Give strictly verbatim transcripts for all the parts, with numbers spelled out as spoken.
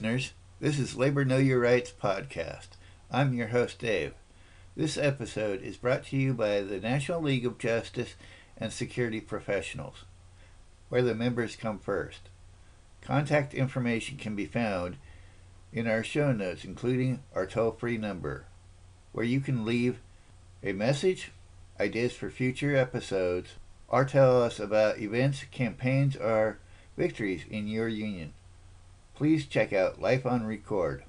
listeners. This is Labor Know Your Rights podcast. I'm your host, Dave. This episode is brought to you by the National League of Justice and Security Professionals, where the members come first. Contact information can be found in our show notes, including our toll-free number, where you can leave a message, ideas for future episodes, or tell us about events, campaigns, or victories in your union. Please check out Life on Record.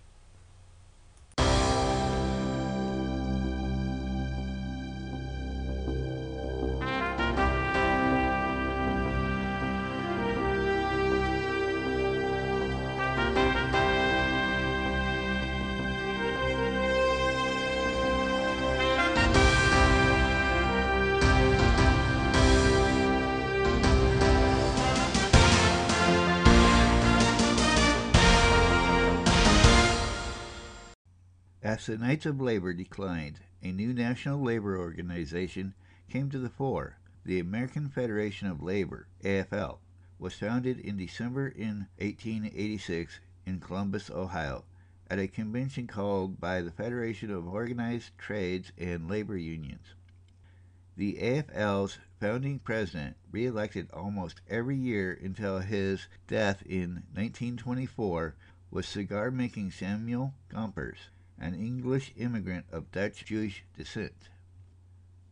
As the Knights of Labor declined, a new national labor organization came to the fore. The American Federation of Labor, A F L, was founded in December in eighteen eighty-six in Columbus, Ohio, at a convention called by the Federation of Organized Trades and Labor Unions. The A F L's founding president re-elected almost every year until his death in nineteen twenty-four was cigar-making Samuel Gompers, an English immigrant of Dutch-Jewish descent.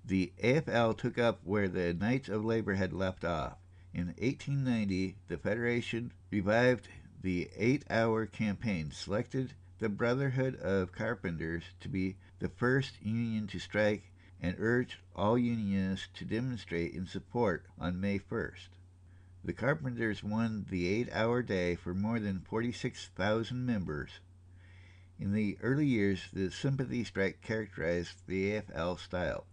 The A F L took up where the Knights of Labor had left off. In eighteen ninety, the Federation revived the eight-hour campaign, selected the Brotherhood of Carpenters to be the first union to strike, and urged all unionists to demonstrate in support on May first. The Carpenters won the eight-hour day for more than forty-six thousand members. In the early years, the sympathy strike characterized the A F L style.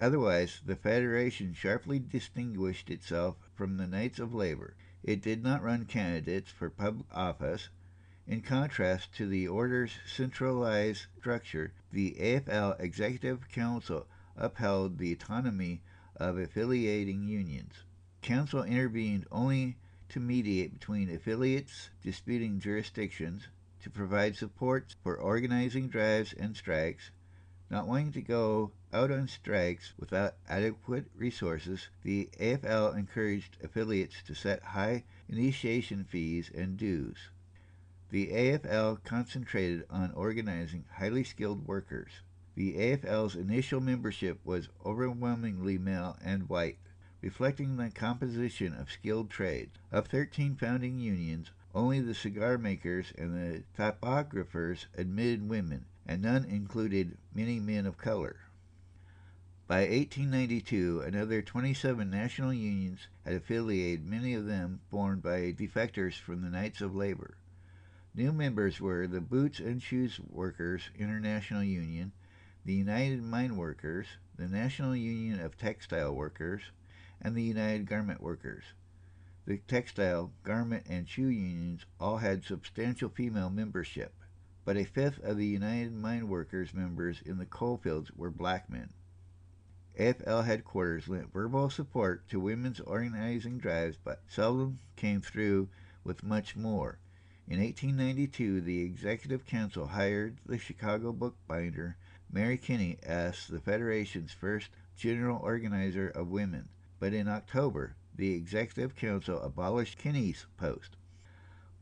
Otherwise, the Federation sharply distinguished itself from the Knights of Labor. It did not run candidates for public office. In contrast to the Order's centralized structure, the A F L Executive Council upheld the autonomy of affiliating unions. Council intervened only to mediate between affiliates disputing jurisdictions, to provide support for organizing drives and strikes. Not wanting to go out on strikes without adequate resources, the A F L encouraged affiliates to set high initiation fees and dues. The A F L concentrated on organizing highly skilled workers. The A F L's initial membership was overwhelmingly male and white, reflecting the composition of skilled trades. Of thirteen founding unions, only the cigar makers and the typographers admitted women, and none included many men of color. By eighteen ninety-two, another twenty-seven national unions had affiliated, many of them formed by defectors from the Knights of Labor. New members were the Boots and Shoes Workers International Union, the United Mine Workers, the National Union of Textile Workers, and the United Garment Workers. The textile, garment, and shoe unions all had substantial female membership, but a fifth of the United Mine Workers members in the coal fields were black men. A F L headquarters lent verbal support to women's organizing drives, but seldom came through with much more. In eighteen ninety-two, the Executive Council hired the Chicago bookbinder Mary Kinney as the Federation's first general organizer of women, but in October, the Executive Council abolished Kinney's post.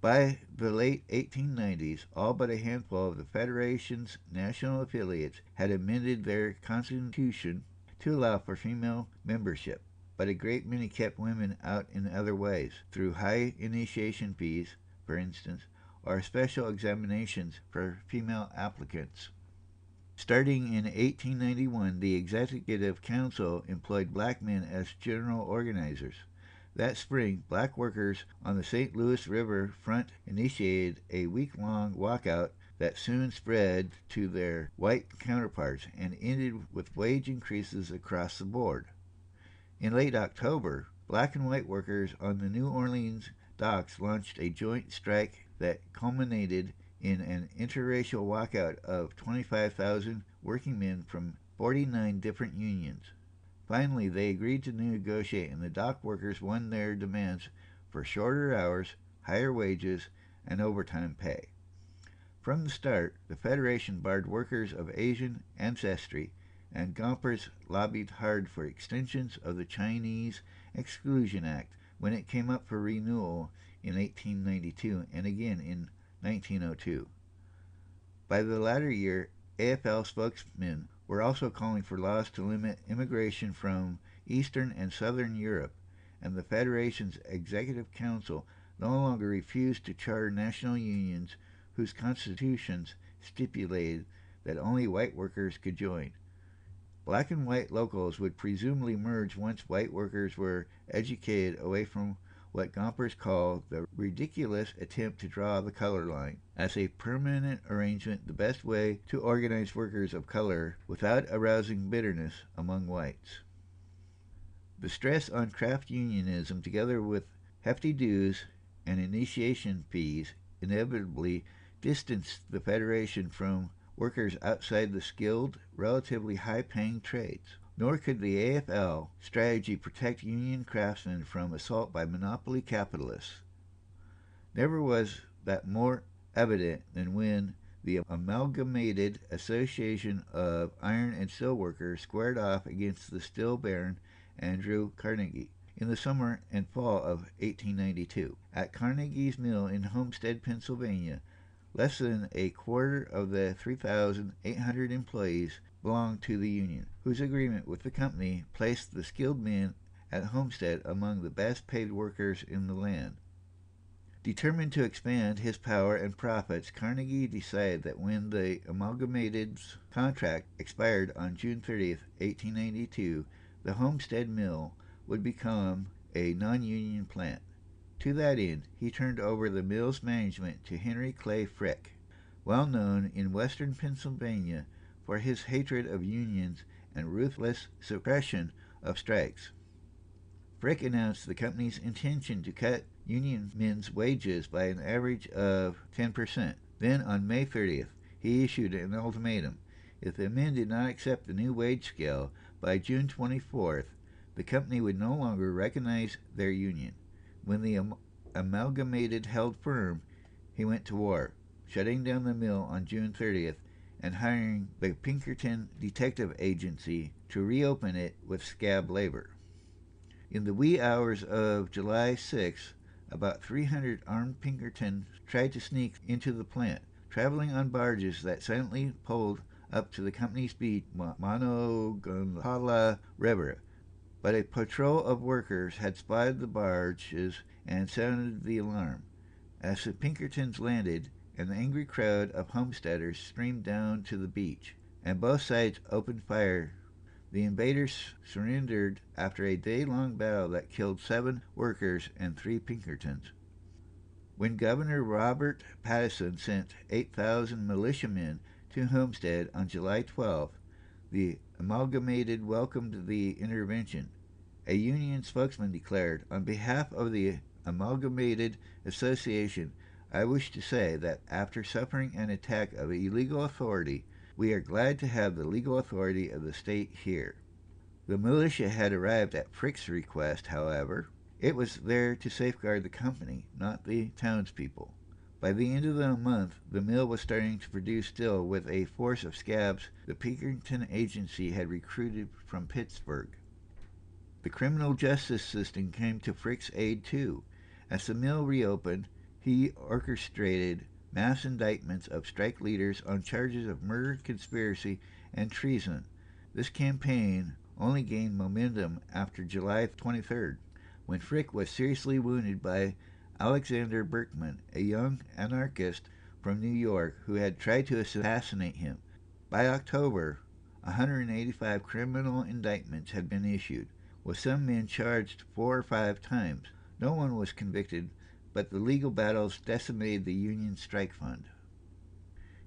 By the late eighteen nineties, all but a handful of the Federation's national affiliates had amended their constitution to allow for female membership, but a great many kept women out in other ways, through high initiation fees, for instance, or special examinations for female applicants. Starting in eighteen ninety-one, the Executive Council employed black men as general organizers. That spring, black workers on the Saint Louis Riverfront initiated a week-long walkout that soon spread to their white counterparts and ended with wage increases across the board. In late October, black and white workers on the New Orleans docks launched a joint strike that culminated in an interracial walkout of twenty-five thousand working men from forty-nine different unions. Finally, they agreed to negotiate, and the dock workers won their demands for shorter hours, higher wages, and overtime pay. From the start, the Federation barred workers of Asian ancestry, and Gompers lobbied hard for extensions of the Chinese Exclusion Act when it came up for renewal in eighteen ninety-two and again in nineteen oh two. By the latter year, A F L spokesmen were also calling for laws to limit immigration from Eastern and Southern Europe, and the Federation's Executive Council no longer refused to charter national unions whose constitutions stipulated that only white workers could join. Black and white locals would presumably merge once white workers were educated away from what Gompers called the ridiculous attempt to draw the color line. As a permanent arrangement, the best way to organize workers of color without arousing bitterness among whites. The stress on craft unionism, together with hefty dues and initiation fees, inevitably distanced the Federation from workers outside the skilled, relatively high-paying trades. Nor could the A F L strategy protect union craftsmen from assault by monopoly capitalists. Never was that more evident than when the Amalgamated Association of Iron and Steel Workers squared off against the steel baron Andrew Carnegie in the summer and fall of eighteen ninety-two. At Carnegie's mill in Homestead, Pennsylvania, less than a quarter of the three thousand eight hundred employees belonged to the union, whose agreement with the company placed the skilled men at Homestead among the best paid workers in the land. Determined to expand his power and profits, Carnegie decided that when the Amalgamated's contract expired on June thirtieth, eighteen ninety-two, the Homestead mill would become a non-union plant. To that end, he turned over the mill's management to Henry Clay Frick, well known in western Pennsylvania for his hatred of unions and ruthless suppression of strikes. Frick announced the company's intention to cut union men's wages by an average of ten percent. Then, on May thirtieth, he issued an ultimatum. If the men did not accept the new wage scale by June twenty-fourth, the company would no longer recognize their union. When the am Amalgamated held firm, he went to war, shutting down the mill on June thirtieth and hiring the Pinkerton Detective Agency to reopen it with scab labor. In the wee hours of July sixth, about three hundred armed Pinkertons tried to sneak into the plant, traveling on barges that silently pulled up to the company's beach, Monongahela River. But a patrol of workers had spotted the barges and sounded the alarm. As the Pinkertons landed, an angry crowd of homesteaders streamed down to the beach, and both sides opened fire. The invaders surrendered after a day-long battle that killed seven workers and three Pinkertons. When Governor Robert Pattison sent eight thousand militiamen to Homestead on July twelfth, the Amalgamated welcomed the intervention. A union spokesman declared, "On behalf of the Amalgamated Association, I wish to say that after suffering an attack of illegal authority, we are glad to have the legal authority of the state here." The militia had arrived at Frick's request, however. It was there to safeguard the company, not the townspeople. By the end of the month, the mill was starting to produce steel with a force of scabs the Pinkerton Agency had recruited from Pittsburgh. The criminal justice system came to Frick's aid, too. As the mill reopened, he orchestrated mass indictments of strike leaders on charges of murder, conspiracy, and treason. This campaign only gained momentum after July twenty-third, when Frick was seriously wounded by Alexander Berkman, a young anarchist from New York who had tried to assassinate him. By October, one hundred eighty-five criminal indictments had been issued, with some men charged four or five times. No one was convicted, but the legal battles decimated the union strike fund.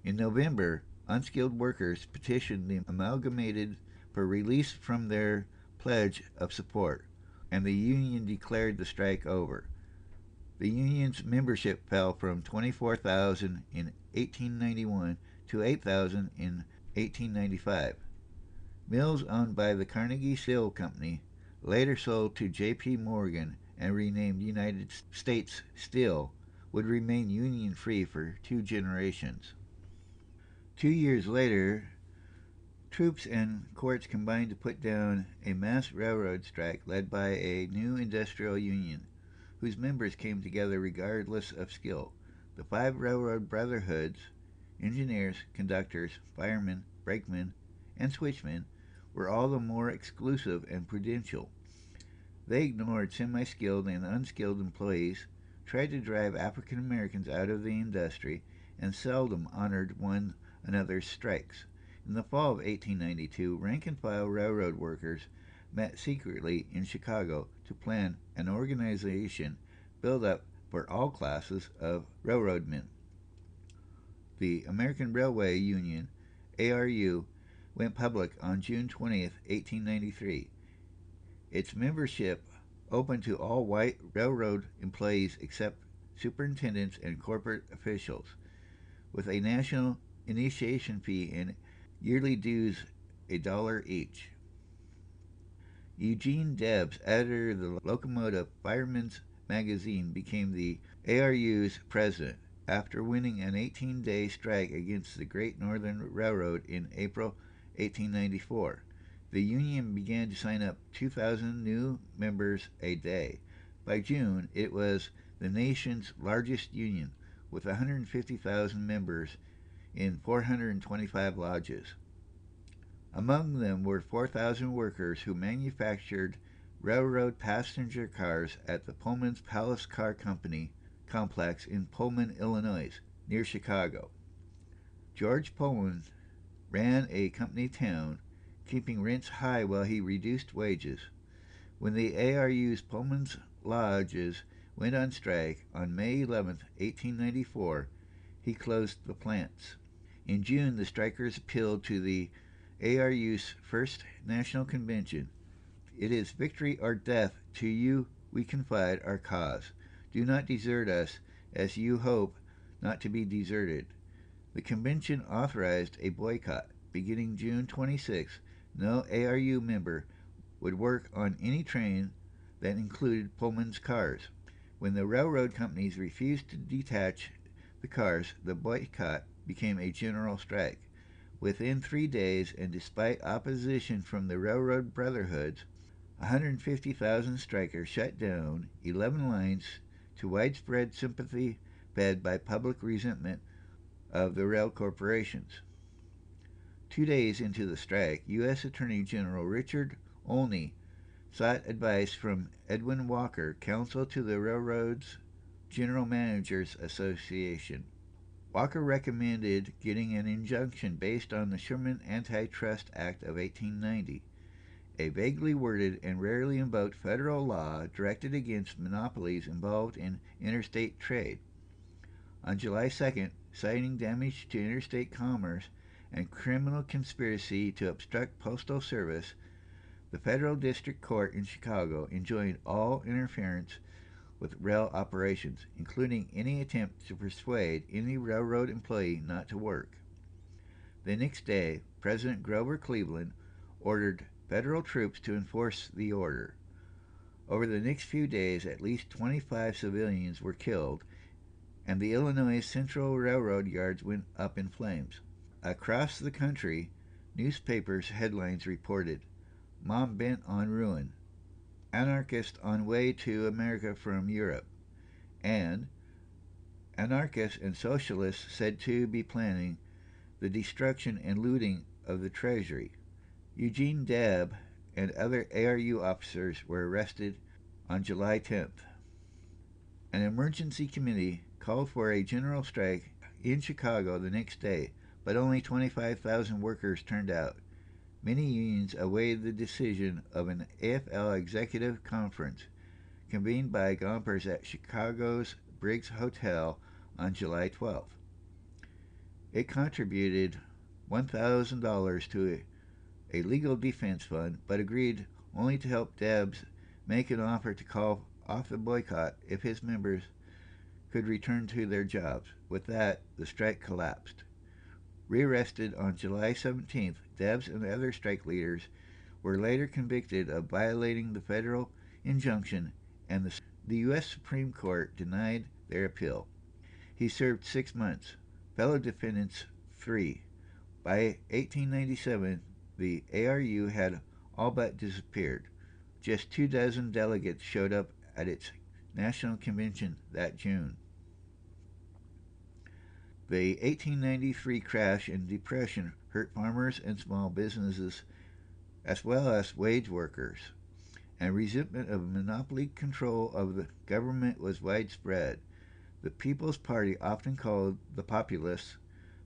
In November, unskilled workers petitioned the Amalgamated for release from their pledge of support, and the union declared the strike over. The union's membership fell from twenty-four thousand in eighteen ninety-one to eight thousand in eighteen ninety-five. Mills owned by the Carnegie Steel Company, later sold to J P Morgan and renamed United States Steel, would remain union-free for two generations. Two years later, troops and courts combined to put down a mass railroad strike led by a new industrial union, whose members came together regardless of skill. The five railroad brotherhoods, engineers, conductors, firemen, brakemen, and switchmen, were all the more exclusive and prudential. They ignored semi-skilled and unskilled employees, tried to drive African Americans out of the industry, and seldom honored one another's strikes. In the fall of eighteen ninety-two, rank-and-file railroad workers met secretly in Chicago to plan an organization built up for all classes of railroad men. The American Railway Union, A R U, went public on June twentieth, eighteen ninety-three. Its membership open to all white railroad employees except superintendents and corporate officials, with a national initiation fee and yearly dues a dollar each. Eugene Debs, editor of the Locomotive Fireman's Magazine, became the A R U's president after winning an eighteen-day strike against the Great Northern Railroad in April eighteen ninety-four. The union began to sign up two thousand new members a day. By June, it was the nation's largest union, with one hundred fifty thousand members in four hundred twenty-five lodges. Among them were four thousand workers who manufactured railroad passenger cars at the Pullman's Palace Car Company complex in Pullman, Illinois, near Chicago. George Pullman ran a company town, keeping rents high while he reduced wages. When the A R U's Pullman's Lodges went on strike on May eleventh, eighteen ninety-four, he closed the plants. In June, the strikers appealed to the A R U's first national convention. "It is victory or death. To you we confide our cause. Do not desert us, as you hope not to be deserted." The convention authorized a boycott. Beginning June twenty-sixth, no A R U member would work on any train that included Pullman's cars. When the railroad companies refused to detach the cars, the boycott became a general strike. Within three days, and despite opposition from the railroad brotherhoods, one hundred fifty thousand strikers shut down eleven lines to widespread sympathy fed by public resentment of the rail corporations. Two days into the strike, U S Attorney General Richard Olney sought advice from Edwin Walker, counsel to the Railroad's General Managers Association. Walker recommended getting an injunction based on the Sherman Antitrust Act of eighteen ninety, a vaguely worded and rarely invoked federal law directed against monopolies involved in interstate trade. On July second, citing damage to interstate commerce and criminal conspiracy to obstruct postal service, the Federal District Court in Chicago enjoined all interference with rail operations, including any attempt to persuade any railroad employee not to work. The next day, President Grover Cleveland ordered federal troops to enforce the order. Over the next few days, at least twenty-five civilians were killed, and the Illinois Central Railroad yards went up in flames. Across the country, newspapers' headlines reported, "Mom bent on ruin," "Anarchist on way to America from Europe," and "Anarchists and socialists said to be planning the destruction and looting of the Treasury." Eugene Debs and other A R U officers were arrested on July tenth. An emergency committee called for a general strike in Chicago the next day, but only twenty-five thousand workers turned out. Many unions awaited the decision of an A F L executive conference convened by Gompers at Chicago's Briggs Hotel on July twelfth. It contributed one thousand dollars to a, a legal defense fund, but agreed only to help Debs make an offer to call off the boycott if his members could return to their jobs. With that, the strike collapsed. Rearrested on July seventeenth, Debs and other strike leaders were later convicted of violating the federal injunction, and the, the U S Supreme Court denied their appeal. He served six months. Fellow defendants, three. By eighteen ninety-seven, the A R U had all but disappeared. Just two dozen delegates showed up at its national convention that June. The eighteen ninety-three crash and depression hurt farmers and small businesses, as well as wage workers, and resentment of monopoly control of the government was widespread. The People's Party, often called the Populists,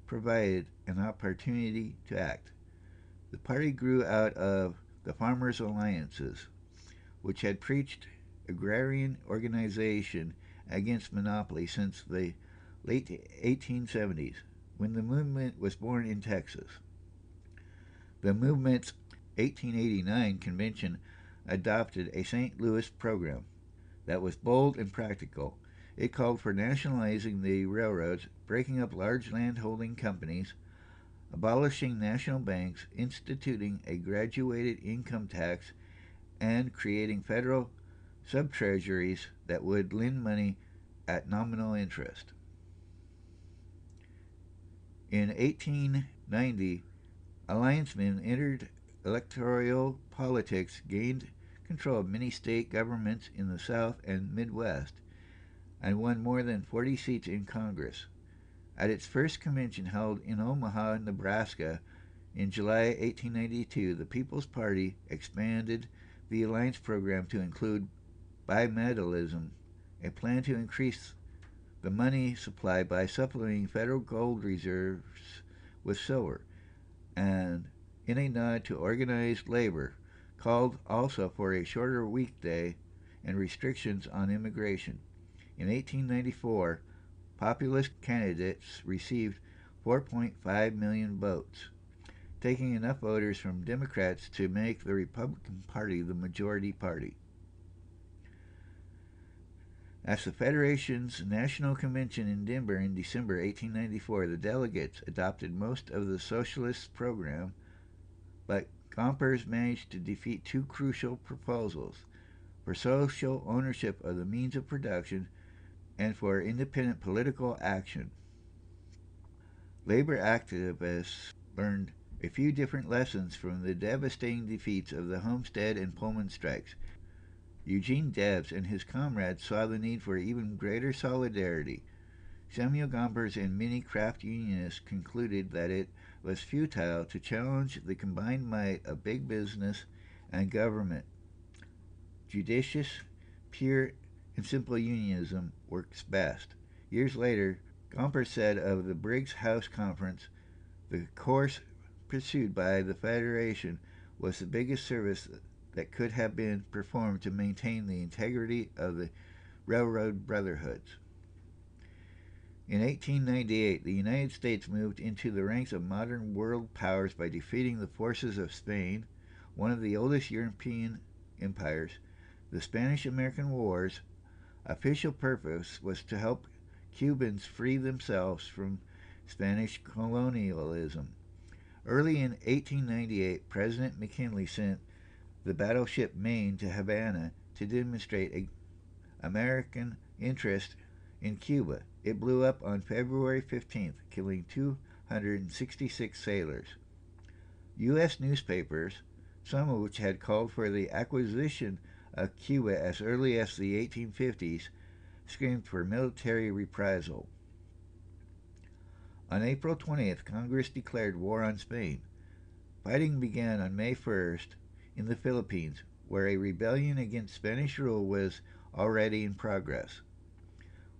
provided an opportunity to act. The party grew out of the farmers' alliances, which had preached agrarian organization against monopoly since the late eighteen seventies, when the movement was born in Texas. The movement's eighteen eighty-nine convention adopted a Saint Louis program that was bold and practical. It called for nationalizing the railroads, breaking up large landholding companies, abolishing national banks, instituting a graduated income tax, and creating federal subtreasuries that would lend money at nominal interest. In eighteen ninety, Alliance men entered electoral politics, gained control of many state governments in the South and Midwest, and won more than forty seats in Congress. At its first convention, held in Omaha, Nebraska, in July eighteen ninety-two, the People's Party expanded the Alliance program to include bimetallism, a plan to increase the money supply by supplementing federal gold reserves with silver, and, in a nod to organized labor, called also for a shorter weekday and restrictions on immigration. In eighteen ninety-four, populist candidates received four point five million votes, taking enough voters from Democrats to make the Republican Party the majority party. At the Federation's National Convention in Denver in December eighteen ninety-four, the delegates adopted most of the socialist program, but Gompers managed to defeat two crucial proposals: for social ownership of the means of production and for independent political action. Labor activists learned a few different lessons from the devastating defeats of the Homestead and Pullman strikes. Eugene Debs and his comrades saw the need for even greater solidarity. Samuel Gompers and many craft unionists concluded that it was futile to challenge the combined might of big business and government. Judicious, pure, and simple unionism works best. Years later, Gompers said of the Briggs House Conference, "The course pursued by the Federation was the biggest service that could have been performed to maintain the integrity of the railroad brotherhoods." In eighteen ninety-eight, the United States moved into the ranks of modern world powers by defeating the forces of Spain, one of the oldest European empires. The Spanish-American War's official purpose was to help Cubans free themselves from Spanish colonialism. Early in eighteen ninety-eight, President McKinley sent the battleship Maine to Havana to demonstrate American interest in Cuba. It blew up on February fifteenth, killing two hundred sixty-six sailors. U S newspapers, some of which had called for the acquisition of Cuba as early as the eighteen fifties, screamed for military reprisal. On April twentieth, Congress declared war on Spain. Fighting began on May first in the Philippines, where a rebellion against Spanish rule was already in progress.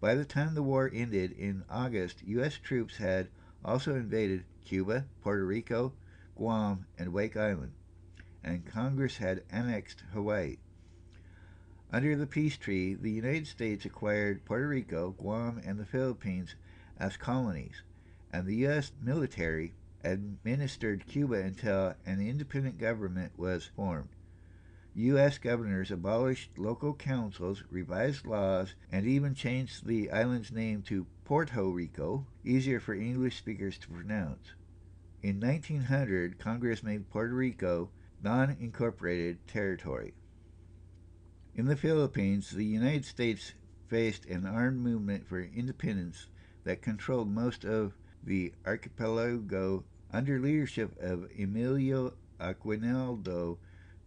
By the time the war ended in August, U S troops had also invaded Cuba, Puerto Rico, Guam, and Wake Island, and Congress had annexed Hawaii. Under the peace treaty, the United States acquired Puerto Rico, Guam, and the Philippines as colonies, and the U S military administered Cuba until an independent government was formed. U S governors abolished local councils, revised laws, and even changed the island's name to Puerto Rico, easier for English speakers to pronounce. In nineteen hundred, Congress made Puerto Rico non-incorporated territory. In the Philippines, the United States faced an armed movement for independence that controlled most of the archipelago. Under leadership of Emilio Aguinaldo,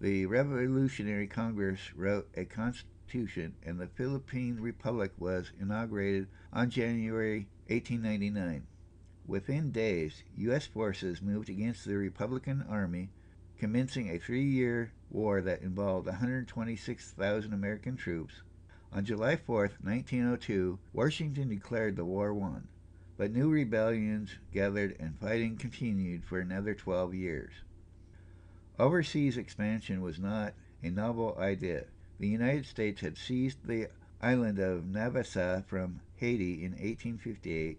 the Revolutionary Congress wrote a constitution, and the Philippine Republic was inaugurated on January eighteen ninety-nine. Within days, U S forces moved against the Republican Army, commencing a three-year war that involved one hundred twenty-six thousand American troops. On July fourth, nineteen oh two, Washington declared the war won, but new rebellions gathered and fighting continued for another twelve years. Overseas expansion was not a novel idea. The United States had seized the island of Navassa from Haiti in eighteen fifty-eight,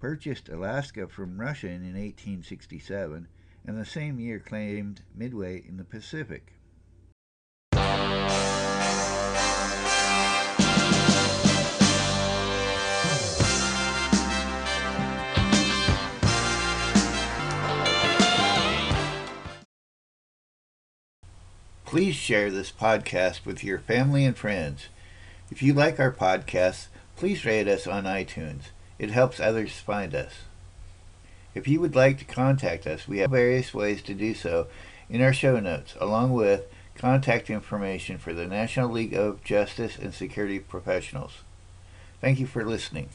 purchased Alaska from Russia in eighteen sixty-seven, and the same year claimed Midway in the Pacific. Please share this podcast with your family and friends. If you like our podcasts, please rate us on iTunes. It helps others find us. If you would like to contact us, we have various ways to do so in our show notes, along with contact information for the National League of Justice and Security Professionals. Thank you for listening.